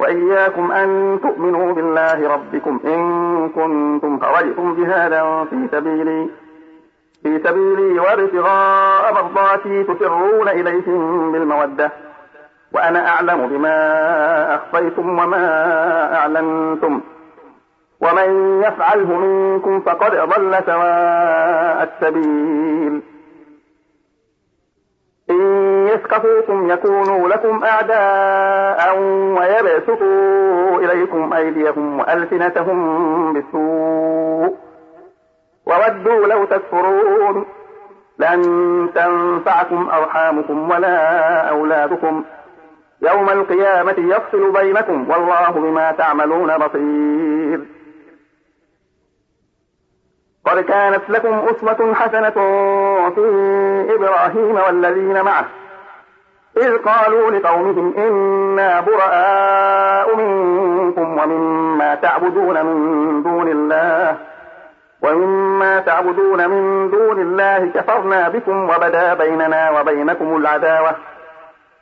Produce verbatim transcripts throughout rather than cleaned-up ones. وإياكم أن تؤمنوا بالله ربكم إن كنتم خرجتم جهادا في سبيلي في سبيلي وابتغاء مرضاتي تسرون إليهم بالمودة وأنا أعلم بما أخفيتم وما أعلنتم ومن يفعله منكم فقد ضل سواء السبيل. إن يثقفوكم يكونوا لكم أعداء ويبسطوا إليكم أيديهم وألسنتهم بالسوء وودوا لو تكفرون لن تنفعكم أرحامكم ولا أولادكم يوم القيامة يفصل بينكم والله بما تعملون بصير. قد كانت لكم أسوة حسنة في إبراهيم والذين معه إذ قالوا لقومهم إنا براء منكم ومما تعبدون من دون الله ومما تعبدون من دون الله كفرنا بكم وبدا بيننا وبينكم العداوة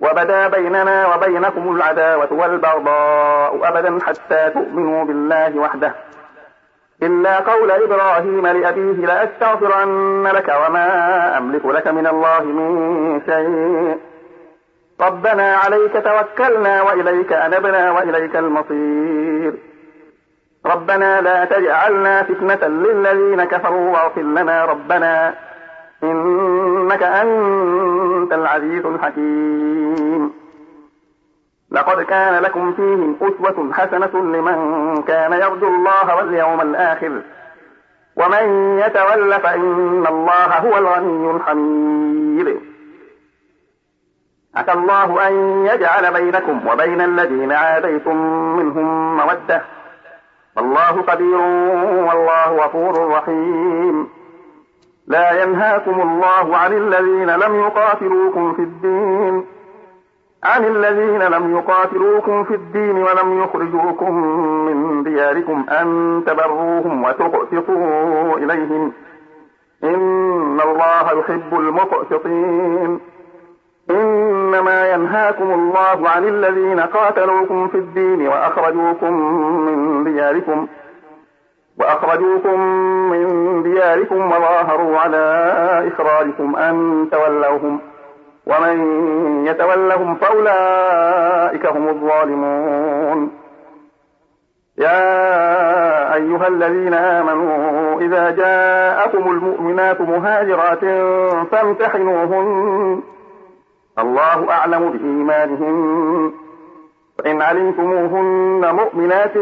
وبدا بيننا وبينكم العداوة والبغضاء أبدا حتى تؤمنوا بالله وحده إلا قول إبراهيم لأبيه لأستغفرن لك وما أملك لك من الله من شيء ربنا عليك توكلنا وإليك أنبنا وإليك المصير. ربنا لا تجعلنا فتنة للذين كفروا واغفر لنا ربنا إنك أنت العزيز الحكيم. لقد كان لكم فيهم أسوة حسنة لمن كان يرجو الله واليوم الآخر ومن يتول فإن الله هو الغني الحميد. عسى الله أن يجعل بينكم وبين الذين عاديتم منهم مودة والله قدير والله غفور رحيم. لا ينهاكم الله عن الذين لم يقاتلوكم في الدين عن الذين لم يقاتلوكم في الدين ولم يخرجوكم من دياركم أن تبروهم وتقسطوا إليهم إن الله يحب المقسطين. إنما ينهاكم الله عن الذين قاتلوكم في الدين وأخرجوكم من دياركم وأخرجوكم من دياركم وظاهروا على إخراجكم أن تولوهم ومن يتولهم فأولئك هم الظالمون. يا أيها الذين آمنوا إذا جاءكم المؤمنات مهاجرات فامتحنوهن الله أعلم بإيمانهن فإن علمتموهن مؤمنات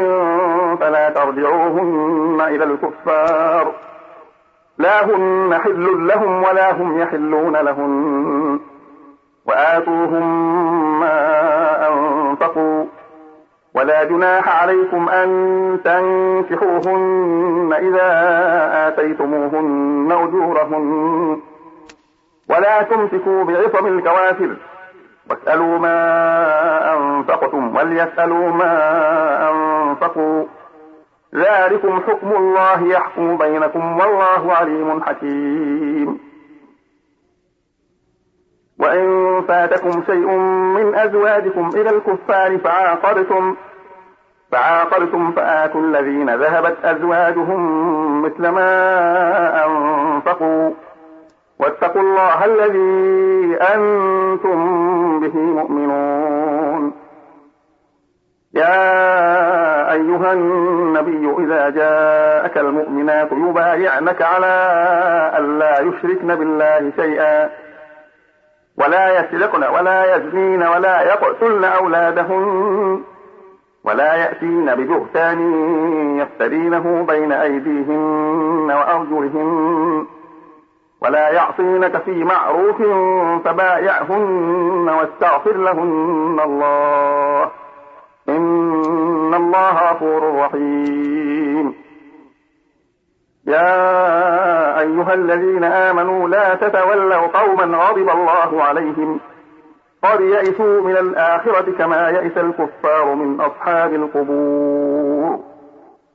فلا ترجعوهن إلى الكفار لا هن حل لهم ولا هم يحلون لهن وآتوهم ما أنفقوا ولا جناح عليكم أن تنكحوهن إذا آتيتموهن أجورهن ولا تمسكوا بعصم الكوافر واسألوا ما أنفقتم وليسألوا ما أنفقوا ذلكم حكم الله يحكم بينكم والله عليم حكيم. وإن فاتكم شيء من أزواجكم إلى الكفار فعاقبتم فعاقبتم فآتوا الذين ذهبت أزواجهم مثل ما أنفقوا واتقوا الله الذي أنتم به مؤمنون. يا أيها النبي إذا جاءك المؤمنات يبايعنك على ألا يشركن بالله شيئا ولا يسرقن ولا يزنين ولا يقتلن أولادهن ولا يأتين ببهتان يفترينه بين أيديهن وأرجلهن ولا يعصينك في معروف فبايعهن واستغفر لهن الله إن الله غفور رحيم. يا أيها الذين آمنوا لا تتولوا قوما غضب الله عليهم قد يئسوا من الآخرة كما يئس الكفار من أصحاب القبور.